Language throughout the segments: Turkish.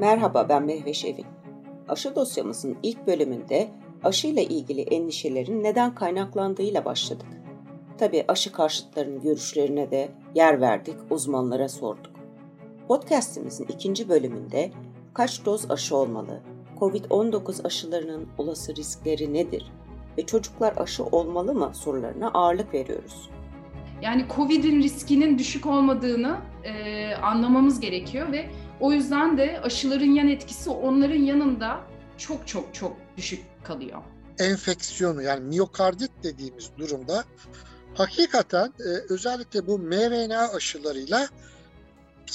Merhaba, ben Mehveş Evin. Aşı dosyamızın ilk bölümünde aşıyla ilgili endişelerin neden kaynaklandığıyla başladık. Tabii aşı karşıtlarının görüşlerine de yer verdik, uzmanlara sorduk. Podcast'imizin ikinci bölümünde kaç doz aşı olmalı, COVID-19 aşılarının olası riskleri nedir ve çocuklar aşı olmalı mı sorularına ağırlık veriyoruz. Yani COVID'in riskinin düşük olmadığını anlamamız gerekiyor ve o yüzden de aşıların yan etkisi onların yanında çok düşük kalıyor. Enfeksiyonu, yani miyokardit dediğimiz durumda hakikaten özellikle bu mRNA aşılarıyla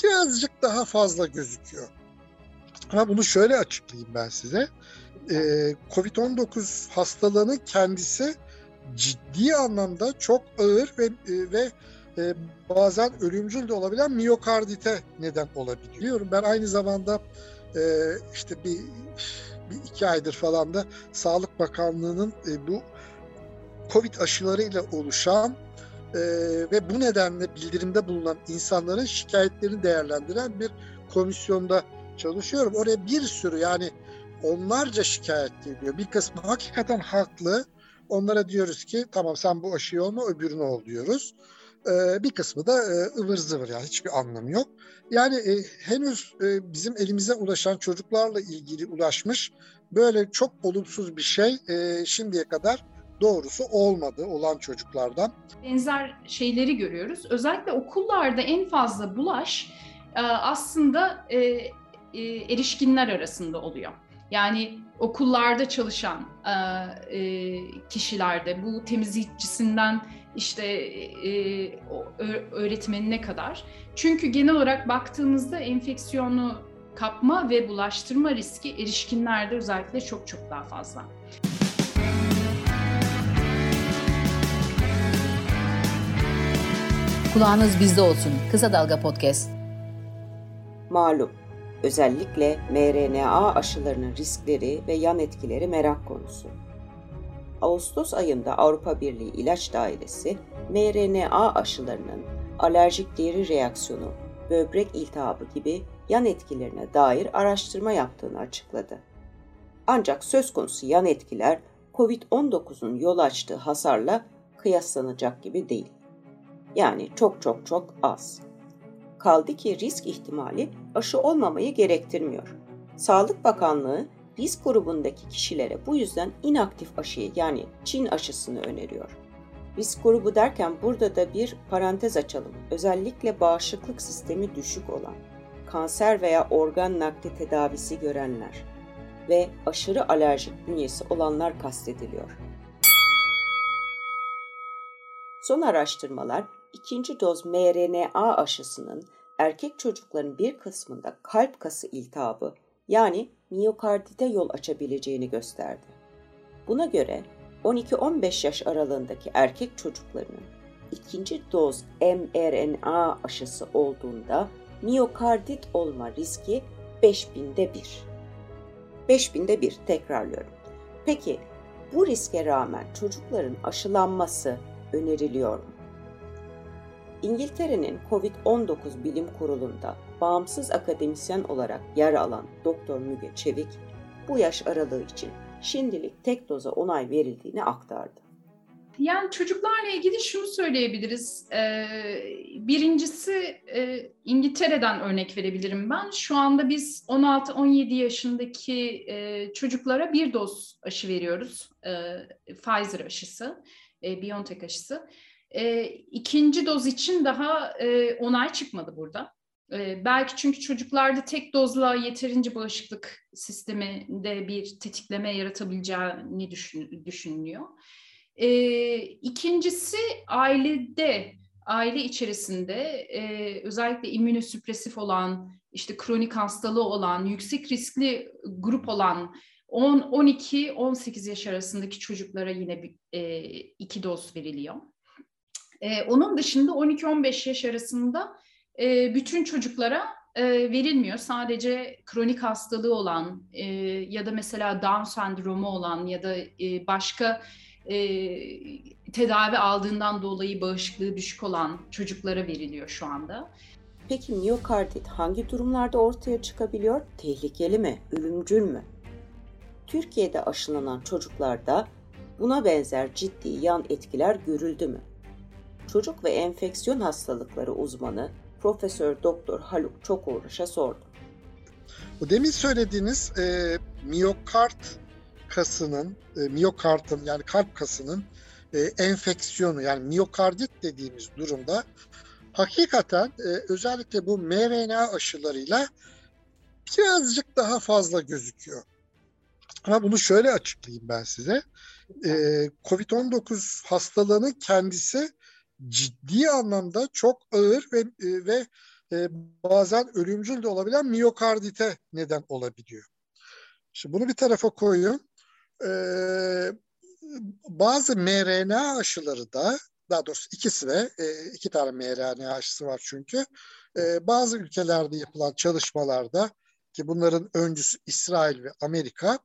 birazcık daha fazla gözüküyor. Ama bunu şöyle açıklayayım ben size. Covid-19 hastalığının kendisi ciddi anlamda çok ağır ve bazen ölümcül de olabilen miyokardite neden olabiliyor. Ben aynı zamanda iki aydır falan da Sağlık Bakanlığı'nın bu COVID aşılarıyla oluşan ve bu nedenle bildirimde bulunan insanların şikayetlerini değerlendiren bir komisyonda çalışıyorum. Oraya bir sürü, yani onlarca şikayet geliyor. Bir kısmı hakikaten haklı. Onlara diyoruz ki tamam, sen bu aşıyı olma, öbürünü ol diyoruz. Bir kısmı da ıvır zıvır, yani hiçbir anlamı yok. Yani henüz bizim elimize ulaşan çocuklarla ilgili ulaşmış böyle çok olumsuz bir şey şimdiye kadar doğrusu olmadı olan çocuklardan. Benzer şeyleri görüyoruz. Özellikle okullarda en fazla bulaş aslında erişkinler arasında oluyor. Yani okullarda çalışan kişilerde, bu temizlikçisinden işte öğretmenine kadar. Çünkü genel olarak baktığımızda enfeksiyonu kapma ve bulaştırma riski erişkinlerde özellikle çok daha fazla. Kulağınız bizde olsun. Kısa Dalga Podcast. Malum, özellikle mRNA aşılarının riskleri ve yan etkileri merak konusu. Ağustos ayında Avrupa Birliği İlaç Dairesi, mRNA aşılarının alerjik deri reaksiyonu, böbrek iltihabı gibi yan etkilerine dair araştırma yaptığını açıkladı. Ancak söz konusu yan etkiler, COVID-19'un yol açtığı hasarla kıyaslanacak gibi değil. Yani çok az. Kaldı ki risk ihtimali aşı olmamayı gerektirmiyor. Sağlık Bakanlığı risk grubundaki kişilere bu yüzden inaktif aşıyı, yani Çin aşısını öneriyor. Risk grubu derken burada da bir parantez açalım. Özellikle bağışıklık sistemi düşük olan, kanser veya organ nakli tedavisi görenler ve aşırı alerjik bünyesi olanlar kastediliyor. Son araştırmalar, İkinci doz mRNA aşısının erkek çocukların bir kısmında kalp kası iltihabı, yani miyokardite yol açabileceğini gösterdi. Buna göre 12-15 yaş aralığındaki erkek çocuklarının ikinci doz mRNA aşısı olduğunda miyokardit olma riski 5000'de 1. 5000'de 1, tekrarlıyorum. Peki bu riske rağmen çocukların aşılanması öneriliyor mu? İngiltere'nin COVID-19 Bilim Kurulu'nda bağımsız akademisyen olarak yer alan Dr. Müge Çevik, bu yaş aralığı için şimdilik tek doza onay verildiğini aktardı. Yani çocuklarla ilgili şunu söyleyebiliriz. Birincisi, İngiltere'den örnek verebilirim ben. Şu anda biz 16-17 yaşındaki çocuklara bir doz aşı veriyoruz. Pfizer aşısı, BioNTech aşısı. İkinci doz için daha onay çıkmadı burada. Belki çünkü çocuklarda tek dozla yeterince bağışıklık sisteminde bir tetikleme yaratabileceğini düşünülüyor. İkincisi, aile içerisinde özellikle immünosüpresif olan, işte kronik hastalığı olan, yüksek riskli grup olan 10-12-18 yaş arasındaki çocuklara yine 2 doz veriliyor. Onun dışında 12-15 yaş arasında bütün çocuklara verilmiyor. Sadece kronik hastalığı olan ya da mesela Down sendromu olan ya da başka tedavi aldığından dolayı bağışıklığı düşük olan çocuklara veriliyor şu anda. Peki miyokardit hangi durumlarda ortaya çıkabiliyor? Tehlikeli mi? Ölümcül mü? Türkiye'de aşılanan çocuklarda buna benzer ciddi yan etkiler görüldü mü? Çocuk ve enfeksiyon hastalıkları uzmanı Profesör Doktor Haluk çok uğraşa sordu. Bu demin söylediğiniz miyokardın yani kalp kasının enfeksiyonu yani miyokardit dediğimiz durumda hakikaten özellikle bu mRNA aşılarıyla birazcık daha fazla gözüküyor. Ama bunu şöyle açıklayayım ben size. Covid-19 hastalığının kendisi ciddi anlamda çok ağır ve bazen ölümcül de olabilen miyokardite neden olabiliyor. Şimdi bunu bir tarafa koyun. Bazı mRNA aşıları da, daha doğrusu ikisi de, iki tane mRNA aşısı var çünkü. Bazı ülkelerde yapılan çalışmalarda ki bunların öncüsü İsrail ve Amerika,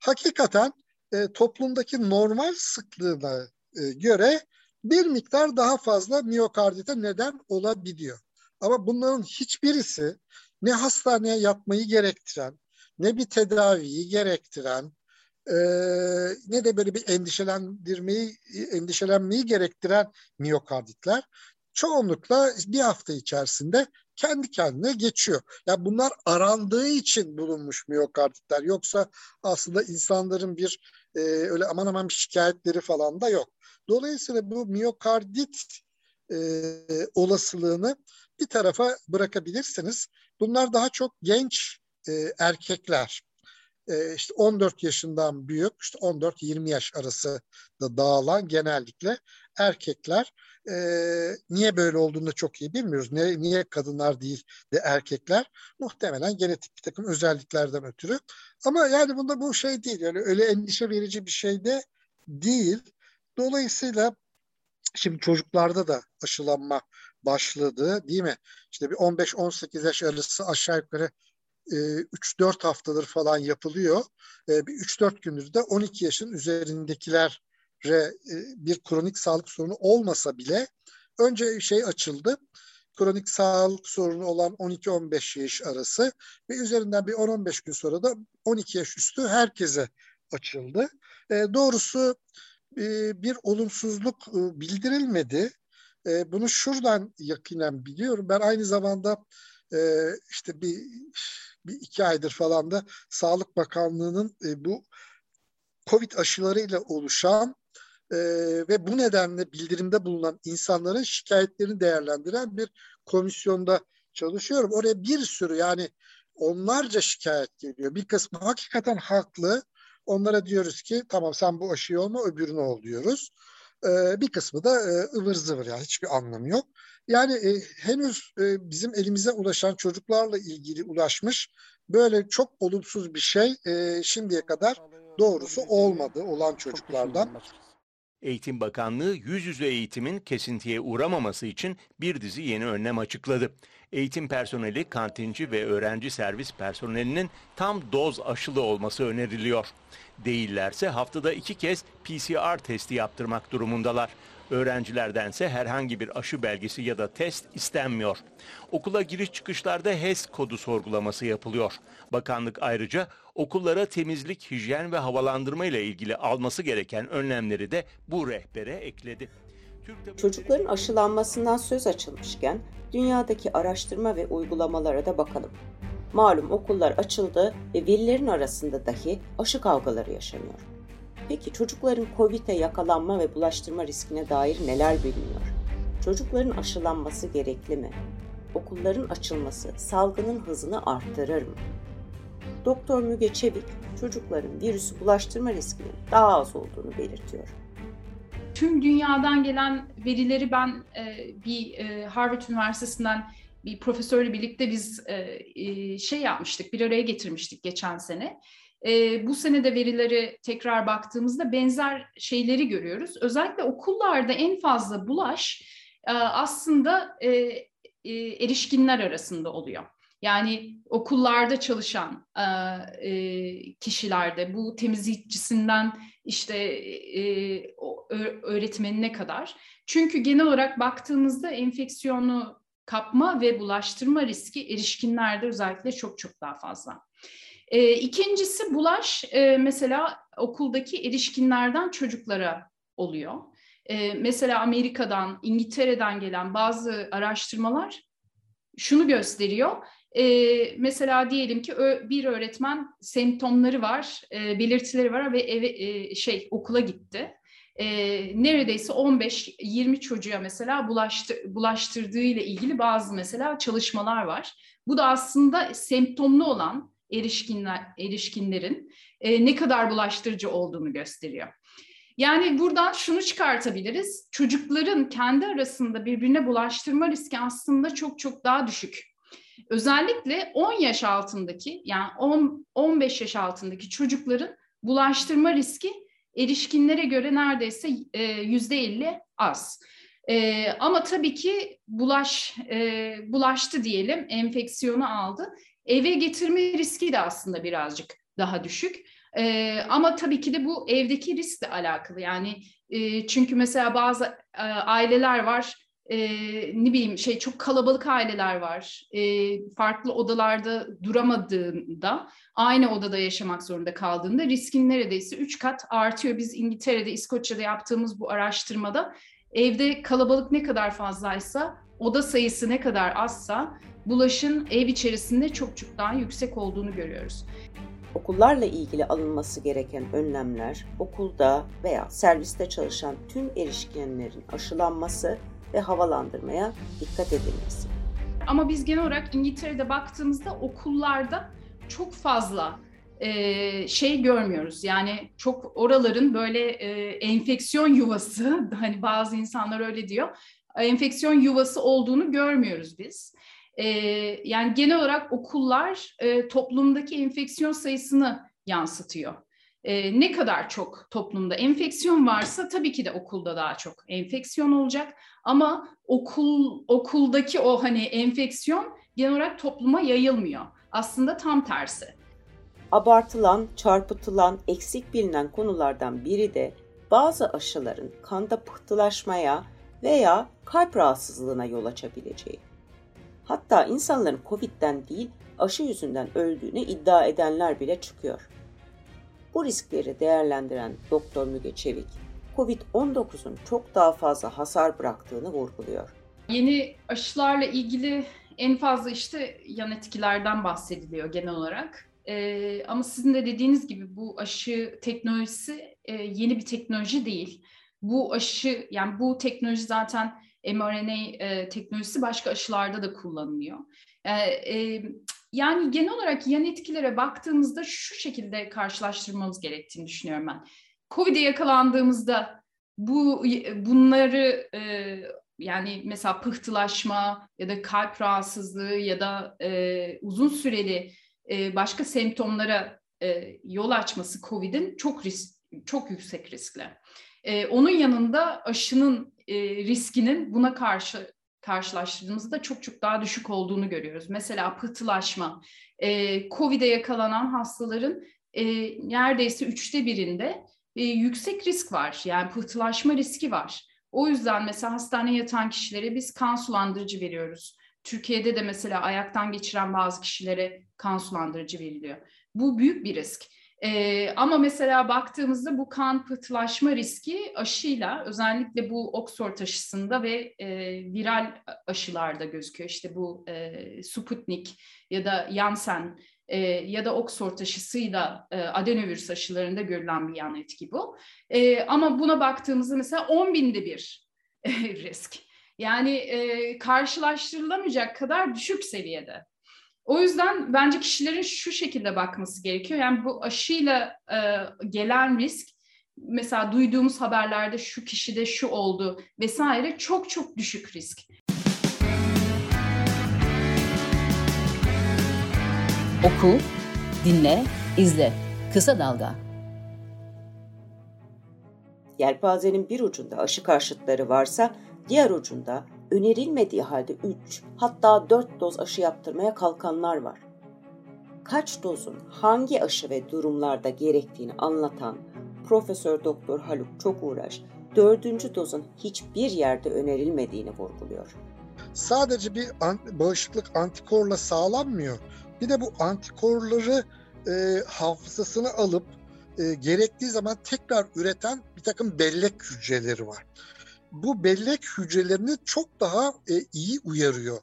hakikaten toplumdaki normal sıklığına göre bir miktar daha fazla miyokardite neden olabiliyor. Ama bunların hiçbirisi ne hastaneye yatmayı gerektiren, ne bir tedaviyi gerektiren, ne de böyle bir endişelenmeyi gerektiren miyokarditler çoğunlukla bir hafta içerisinde kendi kendine geçiyor. Yani bunlar arandığı için bulunmuş miyokarditler. Yoksa aslında insanların bir öyle aman aman bir şikayetleri falan da yok. Dolayısıyla bu miyokardit olasılığını bir tarafa bırakabilirsiniz. Bunlar daha çok genç erkekler. İşte 14 yaşından büyük, işte 14-20 yaş arası da dağılan genellikle erkekler. Niye böyle olduğunu da çok iyi bilmiyoruz. Niye kadınlar değil de erkekler? Muhtemelen genetik bir takım özelliklerden ötürü. Ama yani bunda bu şey değil. Yani öyle endişe verici bir şey de değil. Dolayısıyla şimdi çocuklarda da aşılanma başladı, değil mi? İşte bir 15-18 yaş arası aşağı yukarı 3-4 haftadır falan yapılıyor. Bir 3-4 gündür de 12 yaşın üzerindekilere bir kronik sağlık sorunu olmasa bile önce şey açıldı. Kronik sağlık sorunu olan 12-15 yaş arası ve üzerinden bir 10-15 gün sonra da 12 yaş üstü herkese açıldı. Doğrusu bir olumsuzluk bildirilmedi. Bunu şuradan yakinen biliyorum. Ben aynı zamanda işte bir iki aydır falan da Sağlık Bakanlığı'nın bu COVID aşılarıyla oluşan ve bu nedenle bildirimde bulunan insanların şikayetlerini değerlendiren bir komisyonda çalışıyorum. Oraya bir sürü yani onlarca şikayet geliyor. Bir kısmı hakikaten haklı. Onlara diyoruz ki tamam sen bu aşıyı olma öbürüne ol diyoruz. Bir kısmı da ıvır zıvır yani hiçbir anlamı yok. Yani henüz bizim elimize ulaşan çocuklarla ilgili ulaşmış böyle çok olumsuz bir şey şimdiye kadar doğrusu olmadı olan çocuklardan. Eğitim Bakanlığı yüz yüze eğitimin kesintiye uğramaması için bir dizi yeni önlem açıkladı. Eğitim personeli, kantinci ve öğrenci servis personelinin tam doz aşılı olması öneriliyor. Değillerse haftada 2 kez PCR testi yaptırmak durumundalar. Öğrencilerdense herhangi bir aşı belgesi ya da test istenmiyor. Okula giriş çıkışlarda HES kodu sorgulaması yapılıyor. Bakanlık ayrıca okullara temizlik, hijyen ve havalandırma ile ilgili alması gereken önlemleri de bu rehbere ekledi. Çocukların aşılanmasından söz açılmışken dünyadaki araştırma ve uygulamalara da bakalım. Malum okullar açıldı ve velilerin arasında dahi aşı kavgaları yaşanıyor. Peki çocukların COVID'e yakalanma ve bulaştırma riskine dair neler biliniyor? Çocukların aşılanması gerekli mi? Okulların açılması salgının hızını arttırır mı? Doktor Müge Çevik, çocukların virüsü bulaştırma riskinin daha az olduğunu belirtiyor. Tüm dünyadan gelen verileri ben bir Harvard Üniversitesi'nden bir profesörle birlikte biz şey yapmıştık, bir araya getirmiştik geçen sene. Bu sene de verileri tekrar baktığımızda benzer şeyleri görüyoruz. Özellikle okullarda en fazla bulaş aslında erişkinler arasında oluyor. Yani okullarda çalışan kişilerde bu temizlikçisinden işte öğretmenine kadar. Çünkü genel olarak baktığımızda enfeksiyonu kapma ve bulaştırma riski erişkinlerde özellikle çok çok daha fazla. İkincisi bulaş mesela okuldaki erişkinlerden çocuklara oluyor. Mesela Amerika'dan, İngiltere'den gelen bazı araştırmalar şunu gösteriyor. Mesela diyelim ki bir öğretmen semptomları var, belirtileri var ve okula gitti. Neredeyse 15-20 çocuğa mesela bulaştırdığı ile ilgili bazı mesela çalışmalar var. Bu da aslında semptomlu olan erişkinlerin ne kadar bulaştırıcı olduğunu gösteriyor. Yani buradan şunu çıkartabiliriz. Çocukların kendi arasında birbirine bulaştırma riski aslında çok çok daha düşük. Özellikle 10 yaş altındaki yani 15 yaş altındaki çocukların bulaştırma riski erişkinlere göre neredeyse %50 az. Ama tabii ki bulaştı diyelim, enfeksiyonu aldı. Eve getirme riski de aslında birazcık daha düşük. Ama tabii ki de bu evdeki riskle alakalı. Yani çünkü mesela bazı aileler var, çok kalabalık aileler var. Farklı odalarda duramadığında, aynı odada yaşamak zorunda kaldığında riskin neredeyse 3 kat artıyor. Biz İngiltere'de, İskoçya'da yaptığımız bu araştırmada evde kalabalık ne kadar fazlaysa, oda sayısı ne kadar azsa bulaşın ev içerisinde çok çok daha yüksek olduğunu görüyoruz. Okullarla ilgili alınması gereken önlemler, okulda veya serviste çalışan tüm erişkinlerin aşılanması ve havalandırmaya dikkat edilmesi. Ama biz genel olarak İngiltere'de baktığımızda okullarda çok fazla görmüyoruz. Yani çok oraların böyle enfeksiyon yuvası, hani bazı insanlar öyle diyor, enfeksiyon yuvası olduğunu görmüyoruz biz. Yani genel olarak okullar toplumdaki enfeksiyon sayısını yansıtıyor. Ne kadar çok toplumda enfeksiyon varsa tabii ki de okulda daha çok enfeksiyon olacak. Ama okuldaki o hani enfeksiyon genel olarak topluma yayılmıyor. Aslında tam tersi. Abartılan, çarpıtılan, eksik bilinen konulardan biri de bazı aşıların kanda pıhtılaşmaya veya kalp rahatsızlığına yol açabileceği. Hatta insanların COVID'den değil, aşı yüzünden öldüğünü iddia edenler bile çıkıyor. Bu riskleri değerlendiren Doktor Müge Çevik, COVID-19'un çok daha fazla hasar bıraktığını vurguluyor. Yeni aşılarla ilgili en fazla yan etkilerden bahsediliyor genel olarak. Ama sizin de dediğiniz gibi bu aşı teknolojisi yeni bir teknoloji değil. Bu teknoloji zaten mRNA teknolojisi başka aşılarda da kullanılıyor. Yani genel olarak yan etkilere baktığımızda şu şekilde karşılaştırmamız gerektiğini düşünüyorum ben. COVID'e yakalandığımızda bunları yani mesela pıhtılaşma ya da kalp rahatsızlığı ya da uzun süreli başka semptomlara yol açması COVID'in çok yüksek riskli. Onun yanında aşının riskinin buna karşı karşılaştırdığımızda çok çok daha düşük olduğunu görüyoruz. Mesela pıhtılaşma, COVID'e yakalanan hastaların neredeyse 1/3'ünde yüksek risk var. Yani pıhtılaşma riski var. O yüzden mesela hastaneye yatan kişilere biz kan sulandırıcı veriyoruz. Türkiye'de de mesela ayaktan geçiren bazı kişilere kan sulandırıcı veriliyor. Bu büyük bir risk. Ama mesela baktığımızda bu kan pıhtılaşma riski aşıyla özellikle bu Oxford aşısında ve viral aşılarda gözüküyor. Bu Sputnik ya da Janssen ya da Oxford aşısıyla adenovirüs aşılarında görülen bir yan etki bu. Ama buna baktığımızda mesela 10.000'de bir risk. Yani karşılaştırılamayacak kadar düşük seviyede. O yüzden bence kişilerin şu şekilde bakması gerekiyor. Yani bu aşıyla gelen risk, mesela duyduğumuz haberlerde şu kişide şu oldu vesaire çok çok düşük risk. Oku, dinle, izle. Kısa Dalga. Yelpazenin bir ucunda aşı karşıtları varsa diğer ucunda önerilmediği halde 3 hatta 4 doz aşı yaptırmaya kalkanlar var. Kaç dozun hangi aşı ve durumlarda gerektiğini anlatan Profesör Doktor Haluk 4. dozun hiçbir yerde önerilmediğini vurguluyor. sadece bir bağışıklık antikorla sağlanmıyor. Bir de bu antikorları hafızasına alıp gerektiği zaman tekrar üreten bir takım bellek hücreleri var. Bu bellek hücrelerini çok daha iyi uyarıyor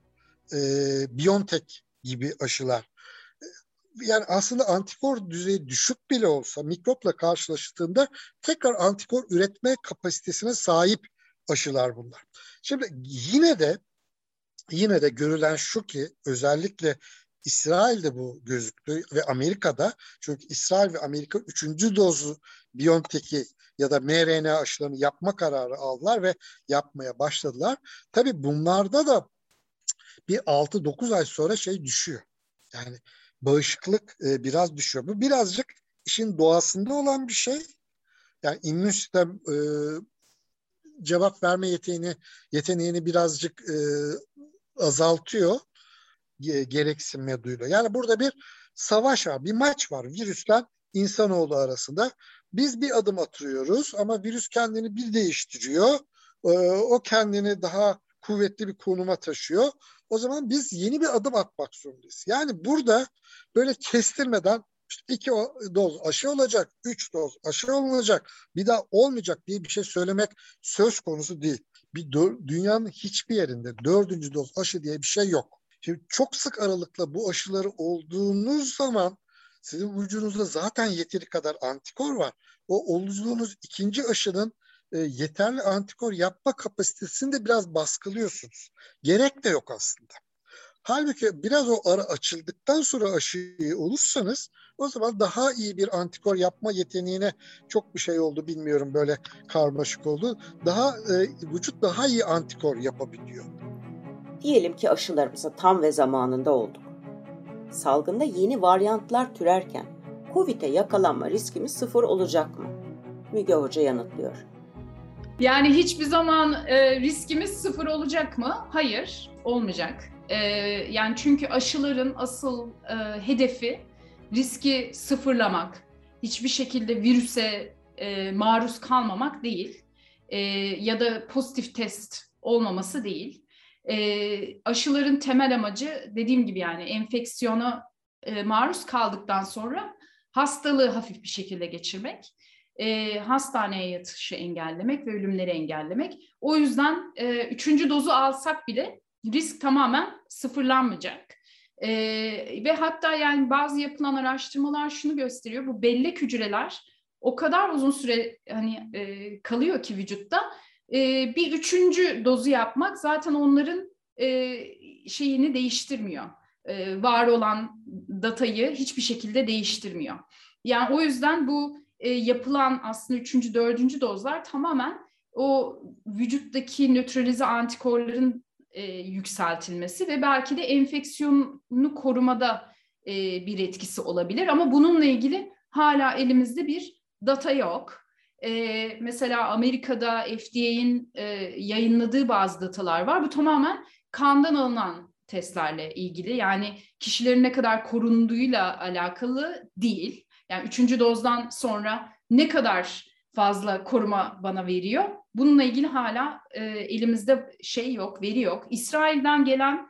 BioNTech gibi aşılar. Yani aslında antikor düzeyi düşük bile olsa mikropla karşılaştığında tekrar antikor üretme kapasitesine sahip aşılar bunlar. Şimdi yine de görülen şu ki özellikle İsrail'de bu gözüktü ve Amerika'da, çünkü İsrail ve Amerika 3. dozu BioNTech'i ya da mRNA aşılarını yapma kararı aldılar ve yapmaya başladılar. Tabii bunlarda da bir 6-9 ay sonra düşüyor. Yani bağışıklık biraz düşüyor. Bu birazcık işin doğasında olan bir şey. Yani immün sistem cevap verme yeteneğini birazcık azaltıyor. Gereksinme duyuluyor. Yani burada bir savaş var, bir maç var virüsten insanoğlu arasında. Biz bir adım atıyoruz ama virüs kendini bir değiştiriyor. O kendini daha kuvvetli bir konuma taşıyor. O zaman biz yeni bir adım atmak zorundayız. Yani burada böyle kestirmeden 2 doz aşı olacak, 3 doz aşı olmayacak, bir daha olmayacak diye bir şey söylemek söz konusu değil. Dünyanın hiçbir yerinde 4. doz aşı diye bir şey yok. Şimdi çok sık aralıkla bu aşıları olduğunuz zaman sizin vücudunuzda zaten yeteri kadar antikor var. O olduğunuz 2. aşının yeterli antikor yapma kapasitesini de biraz baskılıyorsunuz. Gerek de yok aslında. Halbuki biraz o ara açıldıktan sonra aşıyı olursanız o zaman daha iyi bir antikor yapma yeteneğine çok bir şey oldu bilmiyorum, böyle karmaşık oldu. Vücut daha iyi antikor yapabiliyor. Diyelim ki aşılarımıza tam ve zamanında olduk. Salgında yeni varyantlar türerken COVID'e yakalanma riskimiz 0 olacak mı? Müge Hoca yanıtlıyor. Yani hiçbir zaman riskimiz 0 olacak mı? Hayır, olmayacak. Yani çünkü aşıların asıl hedefi riski sıfırlamak, hiçbir şekilde virüse maruz kalmamak değil ya da pozitif test olmaması değil. Aşıların temel amacı dediğim gibi yani enfeksiyona maruz kaldıktan sonra hastalığı hafif bir şekilde geçirmek, hastaneye yatışı engellemek ve ölümleri engellemek. O yüzden 3. dozu alsak bile risk tamamen sıfırlanmayacak. Ve hatta yani bazı yapılan araştırmalar şunu gösteriyor, bu bellek hücreler o kadar uzun süre kalıyor ki vücutta. Bir 3. dozu yapmak zaten onların şeyini değiştirmiyor. Var olan datayı hiçbir şekilde değiştirmiyor. Yani o yüzden bu yapılan aslında 3. 4. dozlar tamamen o vücuttaki nötralize antikorların yükseltilmesi ve belki de enfeksiyonu korumada bir etkisi olabilir. Ama bununla ilgili hala elimizde bir data yok. Mesela Amerika'da FDA'nin yayınladığı bazı datalar var. Bu tamamen kandan alınan testlerle ilgili. Yani kişilerin ne kadar korunduğuyla alakalı değil. Yani 3. dozdan sonra ne kadar fazla koruma bana veriyor? Bununla ilgili hala elimizde yok, veri yok. İsrail'den gelen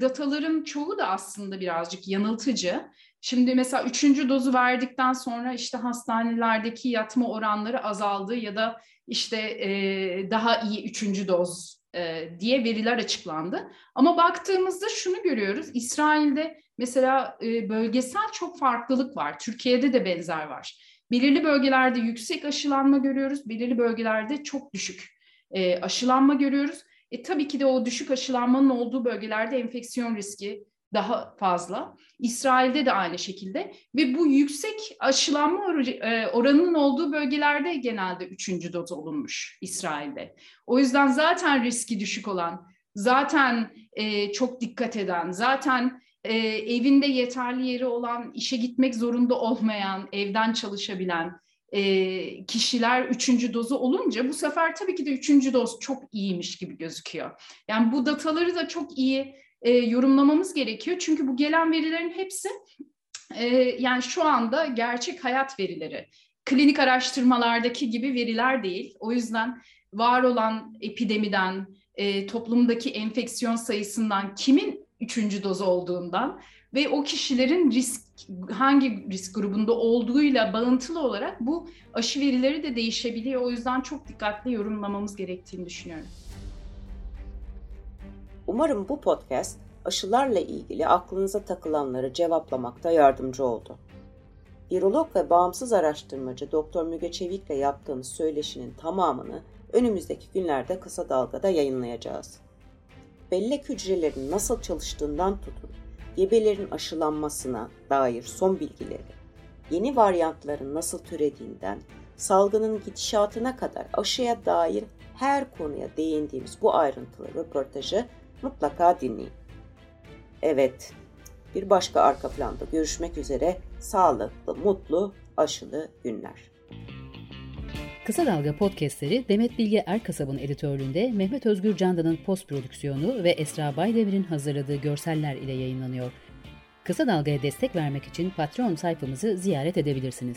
dataların çoğu da aslında birazcık yanıltıcı. Şimdi mesela 3. dozu verdikten sonra hastanelerdeki yatma oranları azaldı ya da daha iyi 3. doz diye veriler açıklandı. Ama baktığımızda şunu görüyoruz. İsrail'de mesela bölgesel çok farklılık var. Türkiye'de de benzer var. Belirli bölgelerde yüksek aşılanma görüyoruz. Belirli bölgelerde çok düşük aşılanma görüyoruz. Tabii ki de o düşük aşılanmanın olduğu bölgelerde enfeksiyon riski daha fazla. İsrail'de de aynı şekilde ve bu yüksek aşılanma oranının olduğu bölgelerde genelde 3. doz olunmuş İsrail'de. O yüzden zaten riski düşük olan, zaten çok dikkat eden, zaten evinde yeterli yeri olan, işe gitmek zorunda olmayan, evden çalışabilen kişiler 3. dozu olunca bu sefer tabii ki de 3. doz çok iyiymiş gibi gözüküyor. Yani bu dataları da çok iyi yorumlamamız gerekiyor. Çünkü bu gelen verilerin hepsi yani şu anda gerçek hayat verileri. Klinik araştırmalardaki gibi veriler değil. O yüzden var olan epidemiden, toplumdaki enfeksiyon sayısından, kimin üçüncü doz olduğundan ve o kişilerin hangi risk grubunda olduğuyla bağıntılı olarak bu aşı verileri de değişebiliyor. O yüzden çok dikkatli yorumlamamız gerektiğini düşünüyorum. Umarım bu podcast aşılarla ilgili aklınıza takılanları cevaplamakta yardımcı oldu. Virolog ve bağımsız araştırmacı Dr. Müge Çevik'le yaptığımız söyleşinin tamamını önümüzdeki günlerde Kısa Dalga'da yayınlayacağız. Bellek hücrelerinin nasıl çalıştığından tutun, gebelerin aşılanmasına dair son bilgileri, yeni varyantların nasıl türediğinden, salgının gidişatına kadar aşıya dair her konuya değindiğimiz bu ayrıntılı röportajı mutlaka dinleyin. Evet, bir başka arka planda görüşmek üzere sağlıklı, mutlu, aşılı günler. Kısa Dalga podcastleri Demet Bilge Erkasab'ın editörlüğünde Mehmet Özgür Candan'ın post prodüksiyonu ve Esra Baydemir'in hazırladığı görseller ile yayınlanıyor. Kısa Dalga'ya destek vermek için Patreon sayfamızı ziyaret edebilirsiniz.